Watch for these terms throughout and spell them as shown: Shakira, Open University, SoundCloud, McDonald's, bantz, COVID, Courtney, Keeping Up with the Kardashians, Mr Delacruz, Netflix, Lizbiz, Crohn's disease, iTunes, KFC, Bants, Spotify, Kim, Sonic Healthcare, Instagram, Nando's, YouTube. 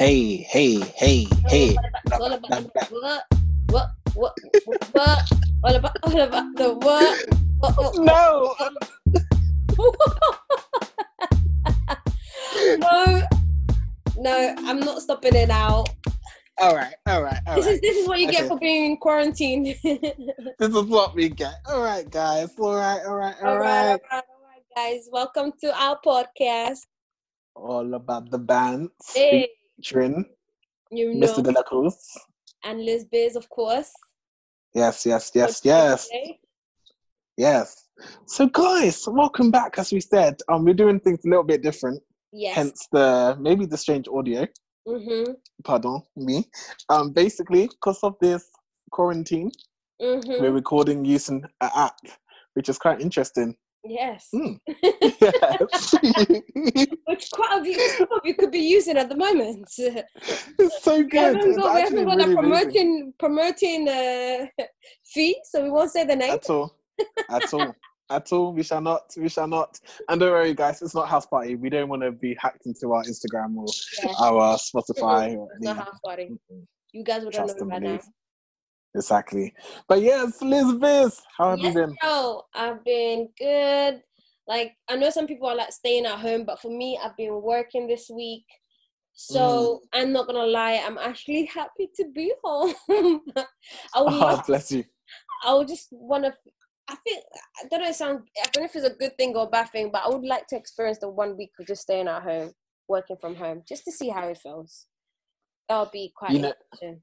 Hey. All about the what? All about the what? No. No, I'm not stopping it out. All right. This is what you get for being in quarantine. This is what we get. All right, guys. All right, guys. Welcome to our podcast. All about the bands. Hey. Featuring Mr. Delacruz. And Lizbiz, of course. Yes. Okay. Yes. So, guys, welcome back. As we said, we're doing things a little bit different. Yes. Hence the strange audio. Mm-hmm. Pardon me. Basically, because of this quarantine, mm-hmm. we're recording using an app, which is quite interesting. Yes. Mm. Yes. Which quite a few could be using at the moment. It's so good. We haven't got a promoting fee, so we won't say the name. At all. We shall not. And don't worry, guys, it's not house party. We don't want to be hacked into our Instagram or our Spotify. It's not house party. Mm-hmm. You guys would have known by now. Exactly. But yes, Lizbiz, how have you been? Yo, I've been good. Like, I know some people are like staying at home, but for me, I've been working this week. So I'm not gonna lie, I'm actually happy to be home. Bless you. I would just want to. I don't know if it's a good thing or a bad thing, but I would like to experience the 1 week of just staying at home, working from home, just to see how it feels. That would be quite interesting.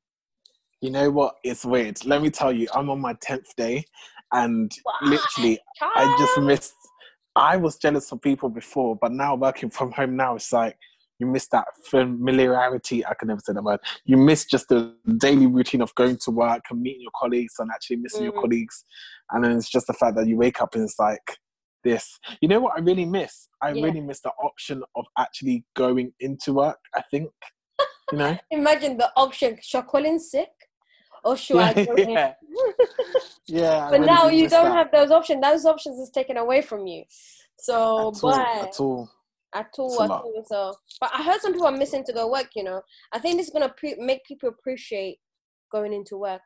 You know what? It's weird. Let me tell you, I'm on my 10th day, and literally, I just missed. I was jealous of people before, but now working from home now, it's like you miss that familiarity. I can never say that word. You miss just the daily routine of going to work and meeting your colleagues and actually missing your colleagues. And then it's just the fact that you wake up and it's like this. You know what I really miss? I really miss the option of actually going into work, I think. You know? Imagine the option. Should I call in sick? Or should I go in? Yeah. But really now you don't have those options. Those options is taken away from you. So, At all. So, but I heard some people are missing to go work, you know. I think this is going to make people appreciate going into work.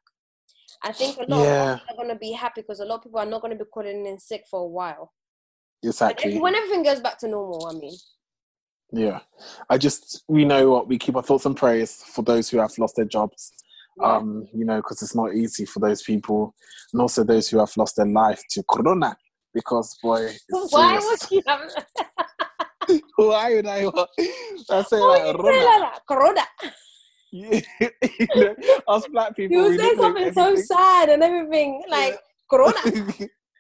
I think a lot of people are going to be happy because a lot of people are not going to be calling in sick for a while. Exactly. When everything goes back to normal, I mean. Yeah. We know what, we keep our thoughts and prayers for those who have lost their jobs, you know, because it's not easy for those people. And also those who have lost their life to Corona because, boy, it's Why would I want? I say like Corona. Yeah, you know, us black people. You say something so sad and everything like Corona.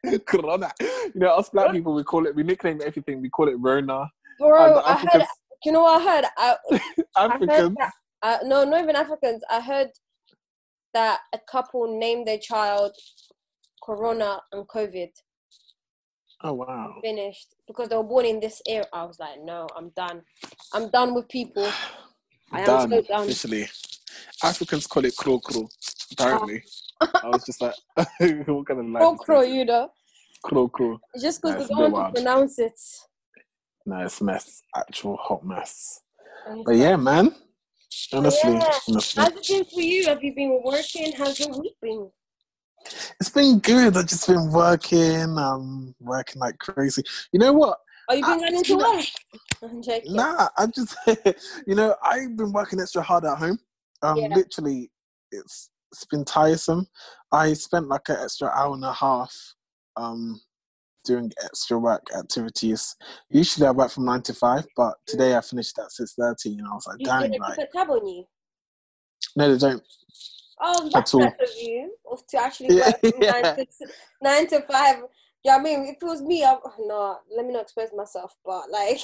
You know, us black people, we nickname everything. We call it Rona. Bro, I heard. You know what I heard? Africans. No, not even Africans. I heard that a couple named their child Corona and COVID. Oh wow! Finished because they were born in this era. I was like, no, I'm done. I'm done with people. I am so done. Officially, Africans call it kro-kro. Apparently, I was just like, what kind of language? Kro-kro, you know. Kro-kro. Just because they don't want to pronounce it. No, it's mess. Actual hot mess. Okay. But yeah, man. Honestly. How's it been for you? Have you been working? How's your week been? It's been good. I've just been working like crazy. You know what? Are you been running to work? I'm joking. Nah, I'm just, you know, I've been working extra hard at home. Literally, it's been tiresome. I spent like an extra hour and a half doing extra work activities. Usually I work from 9 to 5, but today I finished at 6:30, and I was like, dang, like. Put a tab on you? No, they don't. Oh, that's nice of you to actually work from 9 to 5. Yeah, I mean, if it was me, let me not expose myself. But like,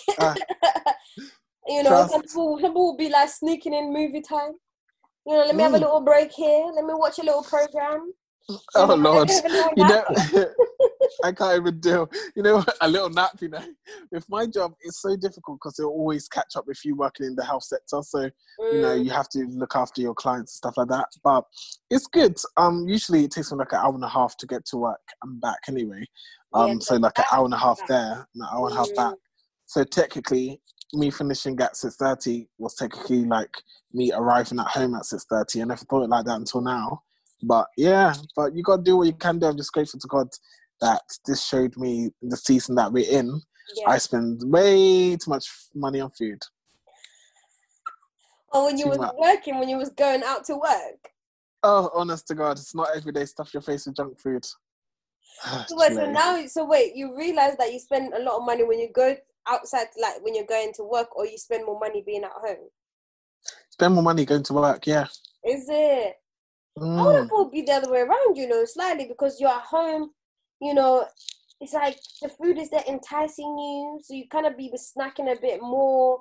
you know, some people will be like sneaking in movie time. You know, let me have a little break here. Let me watch a little program. Oh Lord, you know, I can't even deal. You know, a little nap. You know, with my job, it's so difficult because they'll always catch up with you working in the health sector. So you know, you have to look after your clients and stuff like that. But it's good. Usually it takes me like an hour and a half to get to work and back anyway. So like an hour and a half there, and an hour and a half back. So technically, me finishing at 6:30 was technically like me arriving at home at 6:30. I never thought it like that until now. But yeah, but you got to do what you can do. I'm just grateful to God that this showed me the season that we're in. Yeah. I spend way too much money on food. Oh, when you too was much. Working, when you was going out to work? Oh, honest to God, it's not every day stuff your face with junk food. So wait, you realise that you spend a lot of money when you go outside, like when you're going to work, or you spend more money being at home? Spend more money going to work, yeah. Is it? I would have thought it would be the other way around, you know, slightly, because you're at home, you know, it's like the food is there enticing you, so you kind of be snacking a bit more,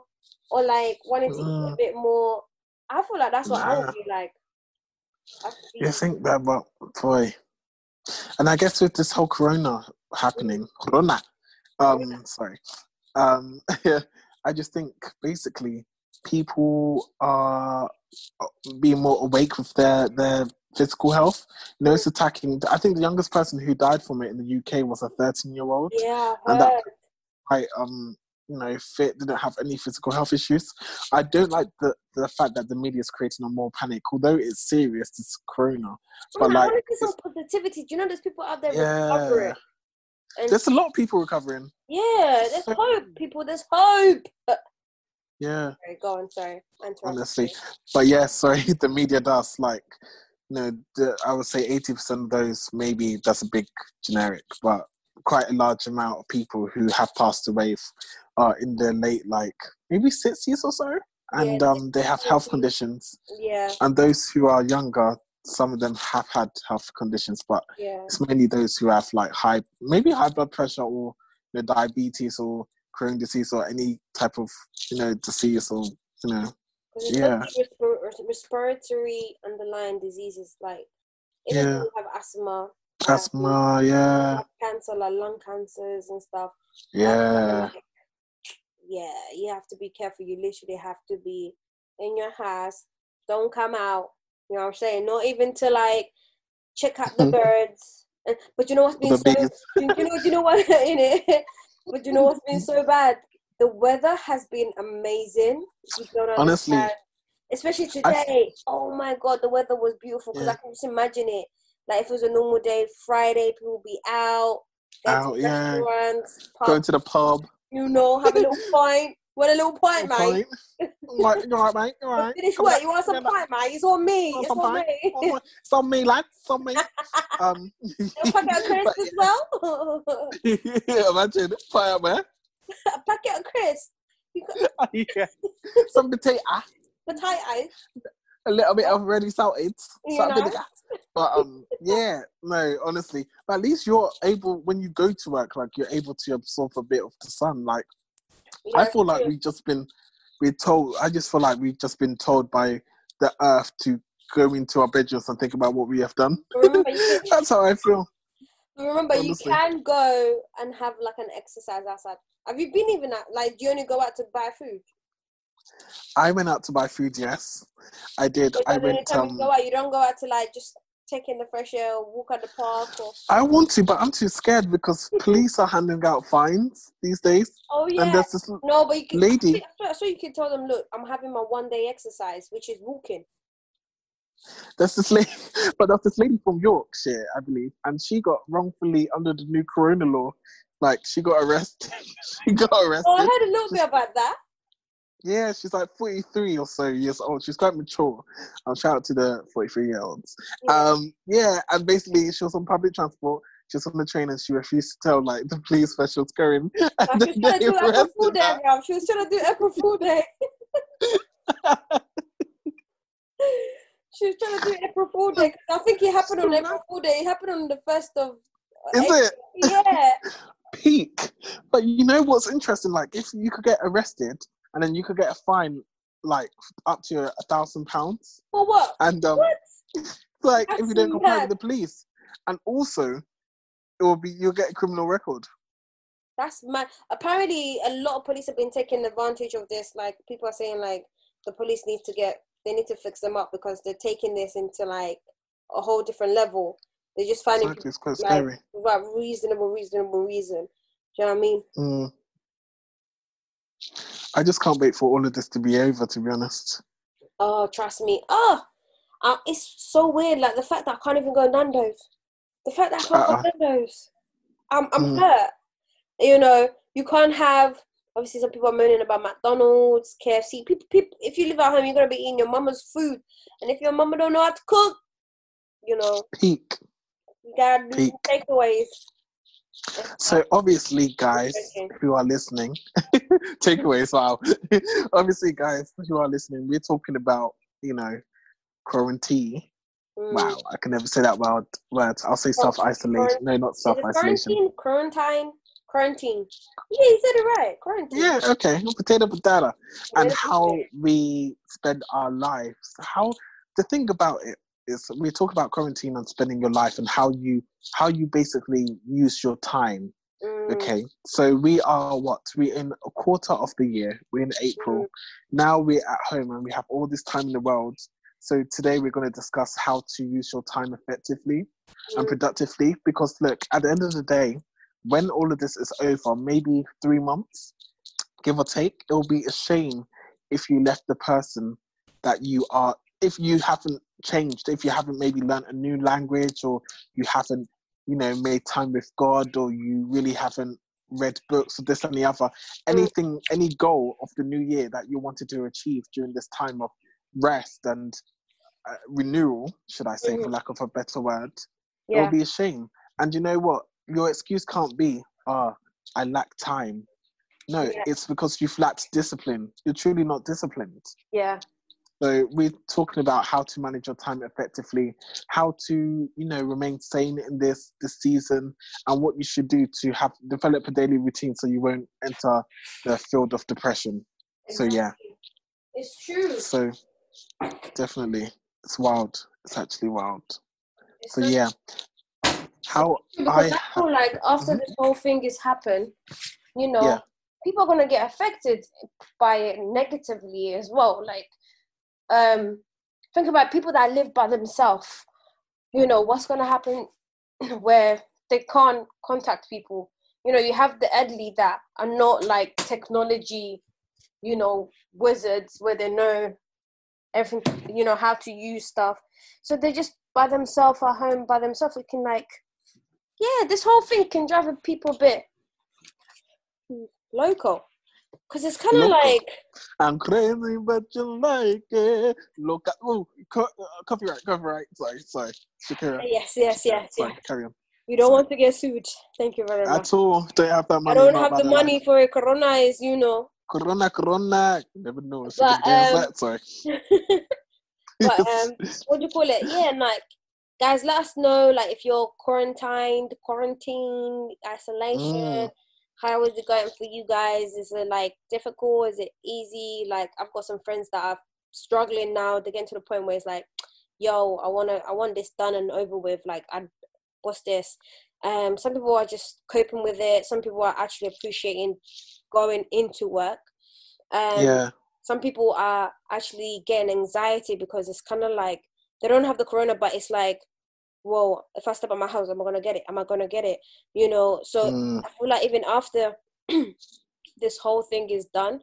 or like wanting to eat a bit more. I feel like that's what I would be like. You think that, but boy. And I guess with this whole corona, I just think basically people are being more awake with their physical health. You know, it's attacking. I think the youngest person who died from it in the UK was a 13-year-old. Yeah, and that quite fit, didn't have any physical health issues. I don't like the fact that the media is creating a more panic, although it's serious, it's corona. But I want to get some positivity. Do you know there's people out there recovering? And there's a lot of people recovering. Yeah, there's hope, people. There's hope. Yeah. Sorry, go on, sorry. Honestly. But yeah, sorry, the media does, like, I would say 80% of those, maybe that's a big generic, but quite a large amount of people who have passed away are in their late, like, maybe 60s or so, and they have health conditions. Yeah. And those who are younger, some of them have had health conditions, but it's mainly those who have, like, high blood pressure or diabetes or Crohn's disease or any type of, disease or, respiratory underlying diseases, like, if you have asthma. Asthma, yeah. Cancer, like lung cancers and stuff. Yeah. You have to be careful. You literally have to be in your house. Don't come out. You know what I'm saying? Not even to like check out the birds. But you know what's been But you know what's been so bad? The weather has been amazing. You don't honestly understand. Especially today. Oh my God, the weather was beautiful because I can just imagine it. Like, if it was a normal day, Friday, people would be out, restaurants, pubs, going to the pub. Have a little pint. What a little pint, mate. You're right, mate. Finish work. You want some pint, mate? It's on me. It's on me, lads. It's on me. A packet of crisps as well. Imagine. Pie up, man. A packet of crisps. Some potato. Potato. A little bit of ready salted. Honestly. But at least you're able, when you go to work, like, you're able to absorb a bit of the sun. Like, I feel like we've just been told by the earth to go into our bedrooms and think about what we have done. That's how I feel. Remember, honestly, you can go and have, like, an exercise outside. Have you been even do you only go out to buy food? I went out to buy food, yes. I did. But I went. You don't go out to, like, just take in the fresh air or walk at the park? Or... I want to, but I'm too scared because police are handing out fines these days. Oh, yeah. And there's this lady. So you can tell them, look, I'm having my one-day exercise, which is walking. There's this lady from Yorkshire, I believe, and she got wrongfully, under the new corona law, like, she got arrested. Oh, I heard a little bit about that. Yeah, she's like 43 or so years old. She's quite mature. I'll shout out to the 43-year-olds. And basically she was on public transport. She was on the train and she refused to tell, like, the police where she was going. She was trying to do April Fool Day. She was trying to do April Fool Day. She was trying to do April Fool Day. I think it happened on April Fool Day. It happened on the 1st of April. Is it? Yeah. Peak. But you know what's interesting? Like, if you could get arrested, and then you could get a fine, like, up to £1,000. For what? And what? Like, if you don't comply with the police, and also you'll get a criminal record. That's mad. Apparently, a lot of police have been taking advantage of this. Like, people are saying, like, the police they need to fix them up because they're taking this into, like, a whole different level. They're just finding it's quite scary. Reasonable reason. Do you know what I mean? I just can't wait for all of this to be over, to be honest. Oh, trust me. Oh, it's so weird. Like, the fact that I can't even go Nando's. The fact that I can't go Nando's. I'm hurt. You know, you can't have... Obviously, some people are moaning about McDonald's, KFC. People, if you live at home, you're going to be eating your mama's food. And if your mama don't know how to cook, you know. Peak. You got to do takeaways. So obviously, guys who are listening, takeaways, wow. Obviously, guys who are listening, we're talking about, you know, quarantine. Mm. Wow, I can never say that word. I'll say self-isolation. No, not self-isolation. Quarantine. Yeah, you said it right. Quarantine. Yeah, okay. Potato. And how we spend our lives. How the thing about it is, we talk about quarantine and spending your life and how you basically use your time. Mm. Okay. So we are we're in a quarter of the year. We're in April. Mm. Now we're at home and we have all this time in the world. So today we're going to discuss how to use your time effectively and productively, because look, at the end of the day, when all of this is over, maybe 3 months, give or take, it will be a shame if you left the person that you are, if you haven't changed, if you haven't maybe learned a new language, or you haven't, you know, made time with God, or you really haven't read books or this and the other. Anything, any goal of the new year that you wanted to achieve during this time of rest and renewal, should I say, for lack of a better word, it will be a shame. And you know what? Your excuse can't be, I lack time. No, it's because you've lacked discipline. You're truly not disciplined. Yeah. So we're talking about how to manage your time effectively, how to, you know, remain sane in this season, and what you should do to develop a daily routine so you won't enter the field of depression. Exactly. So, yeah. It's true. So, definitely. It's wild. It's actually wild. It's so, yeah. Because I feel like after this whole thing has happened, you know, people are going to get affected by it negatively as well. Like, think about people that live by themselves. You know, what's going to happen where they can't contact people? You know, you have the elderly that are not like technology, you know, wizards, where they know everything, you know, how to use stuff. So they're just by themselves at home, by themselves. It can like... Yeah, this whole thing can drive people a bit local. Because it's kind of like... I'm crazy, but you like it. Look at... Oh, copyright. Sorry. Shakira. Yes. Sorry, carry on. You don't want to get sued. Thank you very much. At all. Don't have that money. I don't have the money for it. Corona is, you know... Corona. You never know. Sorry. But, what do you call it? Yeah, like... Guys, let us know, like, if you're quarantine, isolation, how is it going for you guys? Is it, like, difficult? Is it easy? Like, I've got some friends that are struggling now. They're getting to the point where it's like, yo, I want this done and over with. Like, what's this? Some people are just coping with it. Some people are actually appreciating going into work. Some people are actually getting anxiety because it's kind of like, they don't have the corona, but it's like, whoa, if I step out my house, am I going to get it? You know, so I feel like even after this whole thing is done,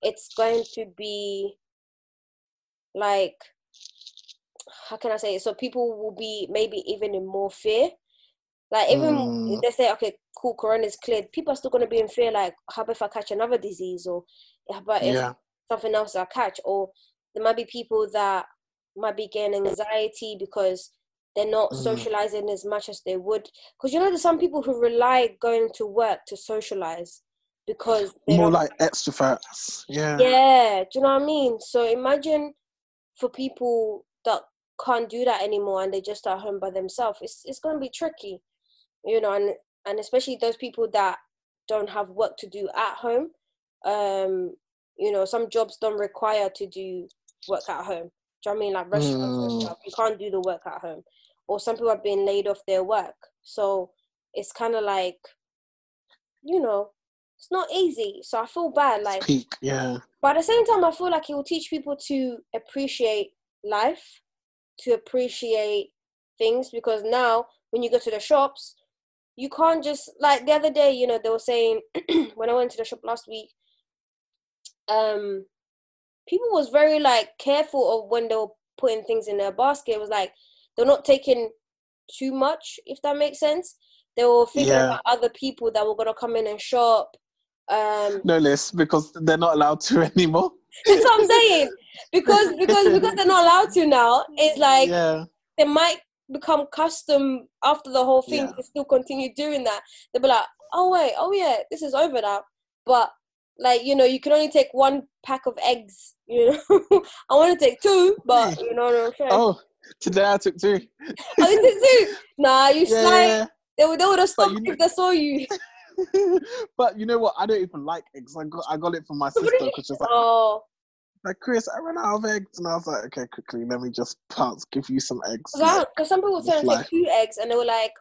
it's going to be like, how can I say it? So people will be maybe even in more fear. Like, even if they say, okay, cool, corona's cleared, people are still going to be in fear, like, how about if I catch another disease? Or how about if something else I catch? Or there might be people that might be getting anxiety because they're not socializing as much as they would. Because, you know, there's some people who rely going to work to socialize because they're more like extroverts. Yeah. Do you know what I mean? So imagine for people that can't do that anymore and they just at home by themselves. It's going to be tricky, you know, and especially those people that don't have work to do at home. You know, some jobs don't require to do work at home. Do you know what I mean? Like restaurants, you can't do the work at home, or some people are being laid off their work. So it's kind of like, you know, it's not easy. So I feel bad, like, but at the same time, I feel like it will teach people to appreciate life, to appreciate things, because now when you go to the shops, you can't just, like the other day, you know, they were saying when I went to the shop last week, people was very like careful of when they were putting things in their basket. It was like they're not taking too much, if that makes sense. They were thinking about other people that were gonna come in and shop. No less, because they're not allowed to anymore. That's what I'm saying. Because they're not allowed to now. It's like they might become custom after the whole thing to still continue doing that. They'll be like, oh yeah, this is over now. But like, you know, you can only take one pack of eggs, you know. I want to take two, but you know what I'm saying. Oh, today I took two. Nah, you slide. They would have stopped if they saw you. But you know what? I don't even like eggs. I got it from my sister because she's like, like, Chris, I ran out of eggs. And I was like, okay, quickly, let me just give you some eggs. Because some people were trying to take two eggs and they were like,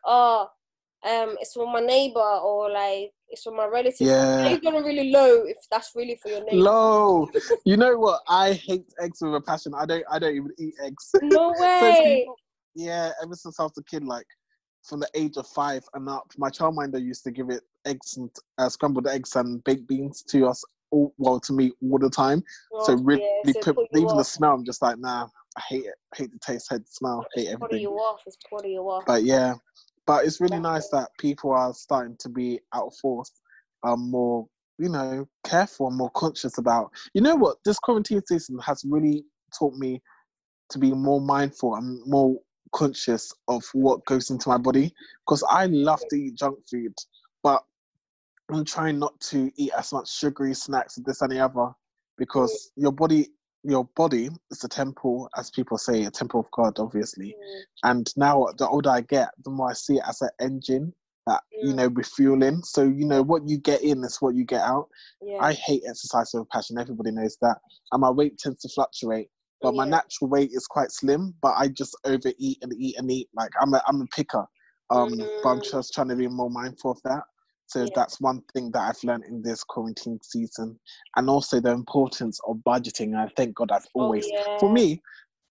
it's from my neighbor or like, it's from my relative. Yeah. You're going to really low if that's really for your neighbor. Low. You know what? I hate eggs with a passion. I don't even eat eggs. No way. Ever since I was a kid, like, from the age of 5 and up, my childminder used to give it eggs and scrambled eggs and baked beans to us all the time. Oh, so really, even the smell, I'm just like, nah, I hate it. I hate the taste, hate the smell, hate everything. It's part of you off. But it's really nice that people are starting to be out of force, more, you know, careful and more conscious about. You know what? This quarantine season has really taught me to be more mindful and more conscious of what goes into my body, because I love to eat junk food, but I'm trying not to eat as much sugary snacks as this and the other, because your body is a temple, as people say, a temple of God, obviously. And now the older I get, the more I see it as an engine that you know, refueling. So you know, what you get in is what you get out. I hate exercise with passion, everybody knows that, and my weight tends to fluctuate. But my natural weight is quite slim, but I just overeat and eat and eat. Like, I'm a picker, but I'm just trying to be more mindful of that. So that's one thing that I've learned in this quarantine season. And also the importance of budgeting. I thank God I've always... For me,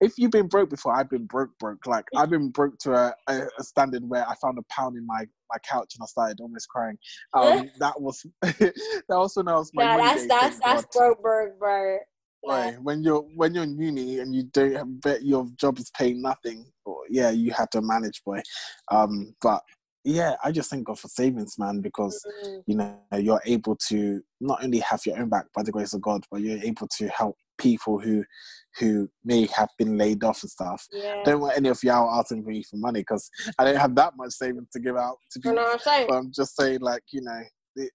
if you've been broke before, I've been broke. Like, I've been broke to a standard where I found £1 in my couch and I started almost crying. That was when I was... My Monday, that's broke. Yeah. When you're in uni and you don't bet your job is paying nothing, you have to manage, boy. But yeah, I just thank God for savings, man, because you know, you're able to not only have your own back by the grace of God, but you're able to help people who may have been laid off and stuff. Don't want any of y'all asking me for money, because I don't have that much savings to give out to people. But I'm just saying, like, you know,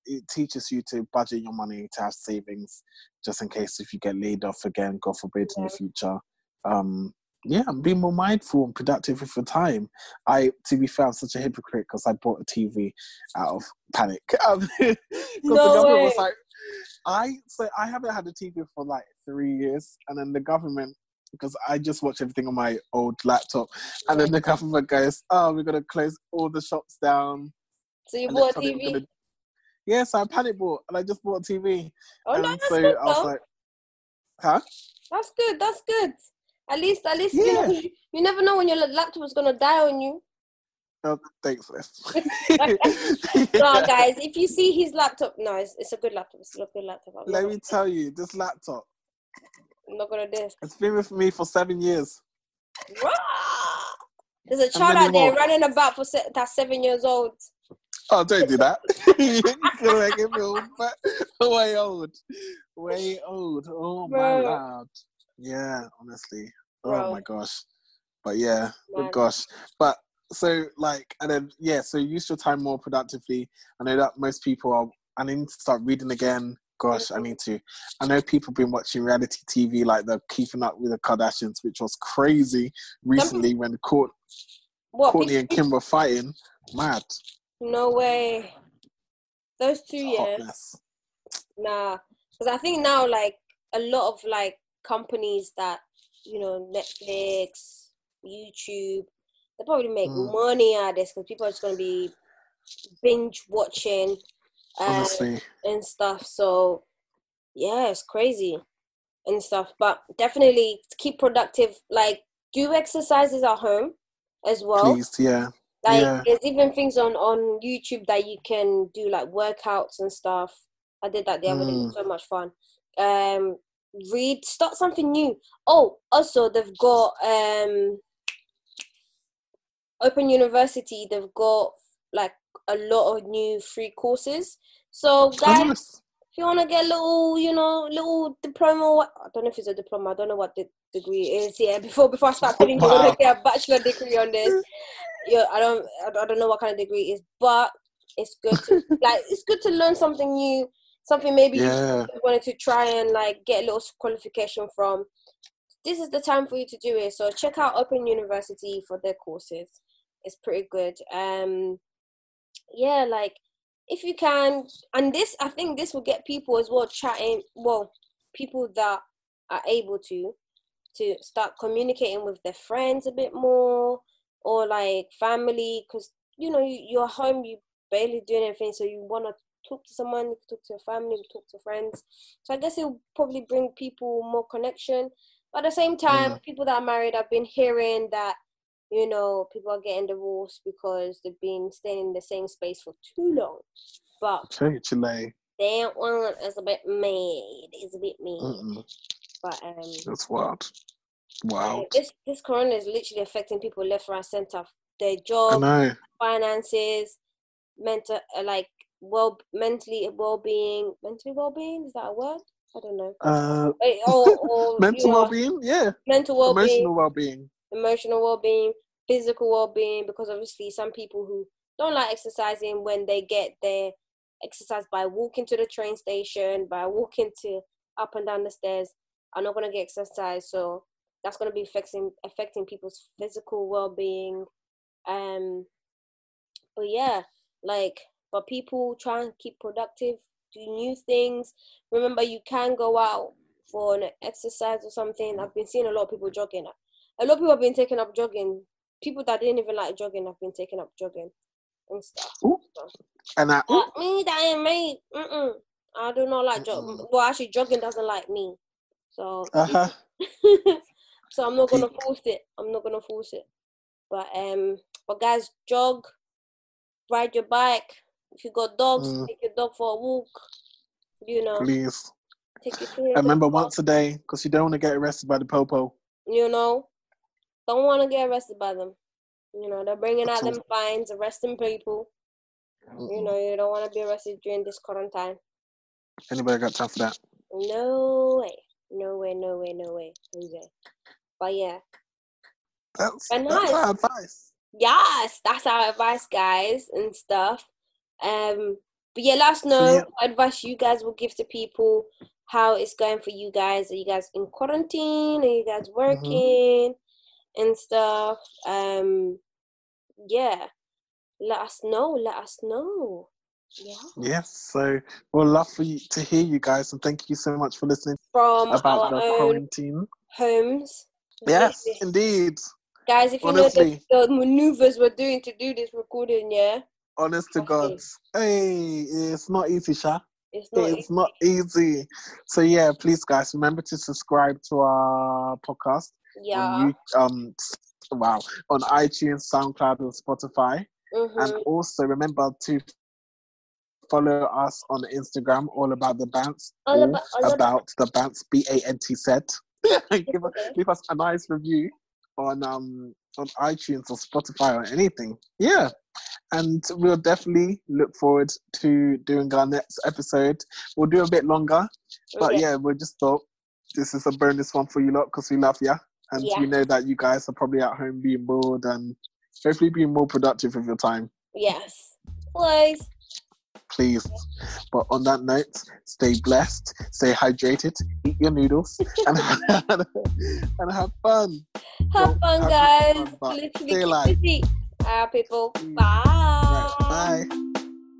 it teaches you to budget your money, to have savings, just in case if you get laid off again, God forbid, in the future. Be more mindful and productive with your time. To be fair, I'm such a hypocrite because I bought a TV out of panic. Because the government was like, I haven't had a TV for like 3 years, and then the government, because I just watch everything on my old laptop, and then the government goes, oh, we're going to close all the shops down. So you bought a TV? Yes, I panic bought, and I just bought a TV. I was like, huh? That's good. At least you never know when your laptop is going to die on you. Oh, thanks, Les. No, guys, if you see his laptop, no, it's a good laptop. It's a good laptop. Let me tell you, this laptop. I'm not going to do it. It's been with me for 7 years. There's a child out there running about that's 7 years old. Oh, don't do that. Way old. Oh, my God. Yeah, honestly. Bro. Oh, my gosh. But, yeah. Man. Oh, gosh. But, so, like, and then, yeah, so use your time more productively. I know that most people are... I need to start reading again. Gosh, I need to. I know people have been watching reality TV, like the Keeping Up with the Kardashians, which was crazy recently when Courtney and Kim were fighting. Mad. No way. Those 2 years. Hotness. Nah. Because I think now, like, a lot of, like, companies that, you know, Netflix, YouTube, they probably make money out of this, because people are just going to be binge watching and stuff. So, yeah, it's crazy and stuff. But definitely keep productive. Like, do exercises at home as well. Please, yeah. Like, there's even things on YouTube that you can do, like workouts and stuff. I did that the other day. It was so much fun. read, start something new. Oh, also they've got Open University. They've got like a lot of new free courses. So guys, if you want to get a little, you know, little diploma, I don't know if it's a diploma, I don't know what the degree is. Yeah, before I start putting a bachelor degree on this, I don't know what kind of degree it is, but it's good to learn something new, something maybe you wanted to try and like get a little qualification from. This is the time for you to do it. So check out Open University for their courses. It's pretty good. If you can, and this, I think this will get people as well chatting, well, people that are able to start communicating with their friends a bit more, or like family, because, you know, you're home, you barely doing anything, so you want to talk to someone, you can talk to your family, you can talk to friends. So I guess it will probably bring people more connection. But at the same time, people that are married, I've been hearing that, you know, people are getting divorced because they've been staying in the same space for too long. But that one is a bit mad. It's a bit mean. But that's wild. Wow. This corona is literally affecting people left, right, center. Their job, finances, mental, mentally well-being. Mentally well-being, is that a word? I don't know. Mental well-being, mental well-being, emotional well-being, physical well-being, because obviously some people who don't like exercising, when they get their exercise by walking to the train station, by walking to up and down the stairs, are not going to get exercise. So that's going to be affecting people's physical well-being. But people try and keep productive, do new things. Remember, you can go out for an exercise or something. I've been seeing a lot of people jogging. A lot of people have been taking up jogging. People that didn't even like jogging have been taking up jogging and stuff. Me, that ain't me. I do not like jogging. Well, actually, jogging doesn't like me. So, so I'm not gonna force it. But guys, jog, ride your bike. If you got dogs, take your dog for a walk. You know, please. Take your period. I remember once a day, because you don't want to get arrested by the popo. You know, don't want to get arrested by them. You know, they're bringing out them fines, arresting people. You know, you don't want to be arrested during this quarantine. Anybody got time for that? No way. But yeah, that's our advice. Yes, that's our advice, guys, and stuff. But yeah, let us know what advice you guys will give to people, how it's going for you guys. Are you guys in quarantine? Are you guys working and stuff? Let us know. Yeah. Yes, so we'd love for you to hear you guys, and thank you so much for listening from about our quarantine homes. Yes, indeed. Guys, if you know the maneuvers we're doing to do this recording, honest to God. Hey, it's not easy, Sha. It's not easy. So yeah, please guys, remember to subscribe to our podcast. Yeah. On iTunes, SoundCloud, and Spotify. And also remember to follow us on Instagram, All About the Bants. The Bants, BANTZ. Leave us a nice review on iTunes or Spotify or anything. Yeah. And we'll definitely look forward to doing our next episode. We'll do a bit longer, but we just thought this is a bonus one for you lot, because we love you, and we know that you guys are probably at home being bored, and hopefully being more productive with your time. Yes, please. But on that note, stay blessed, stay hydrated, eat your noodles, and have fun. Have fun, guys. Literally, keep busy. People. Bye. Right, bye.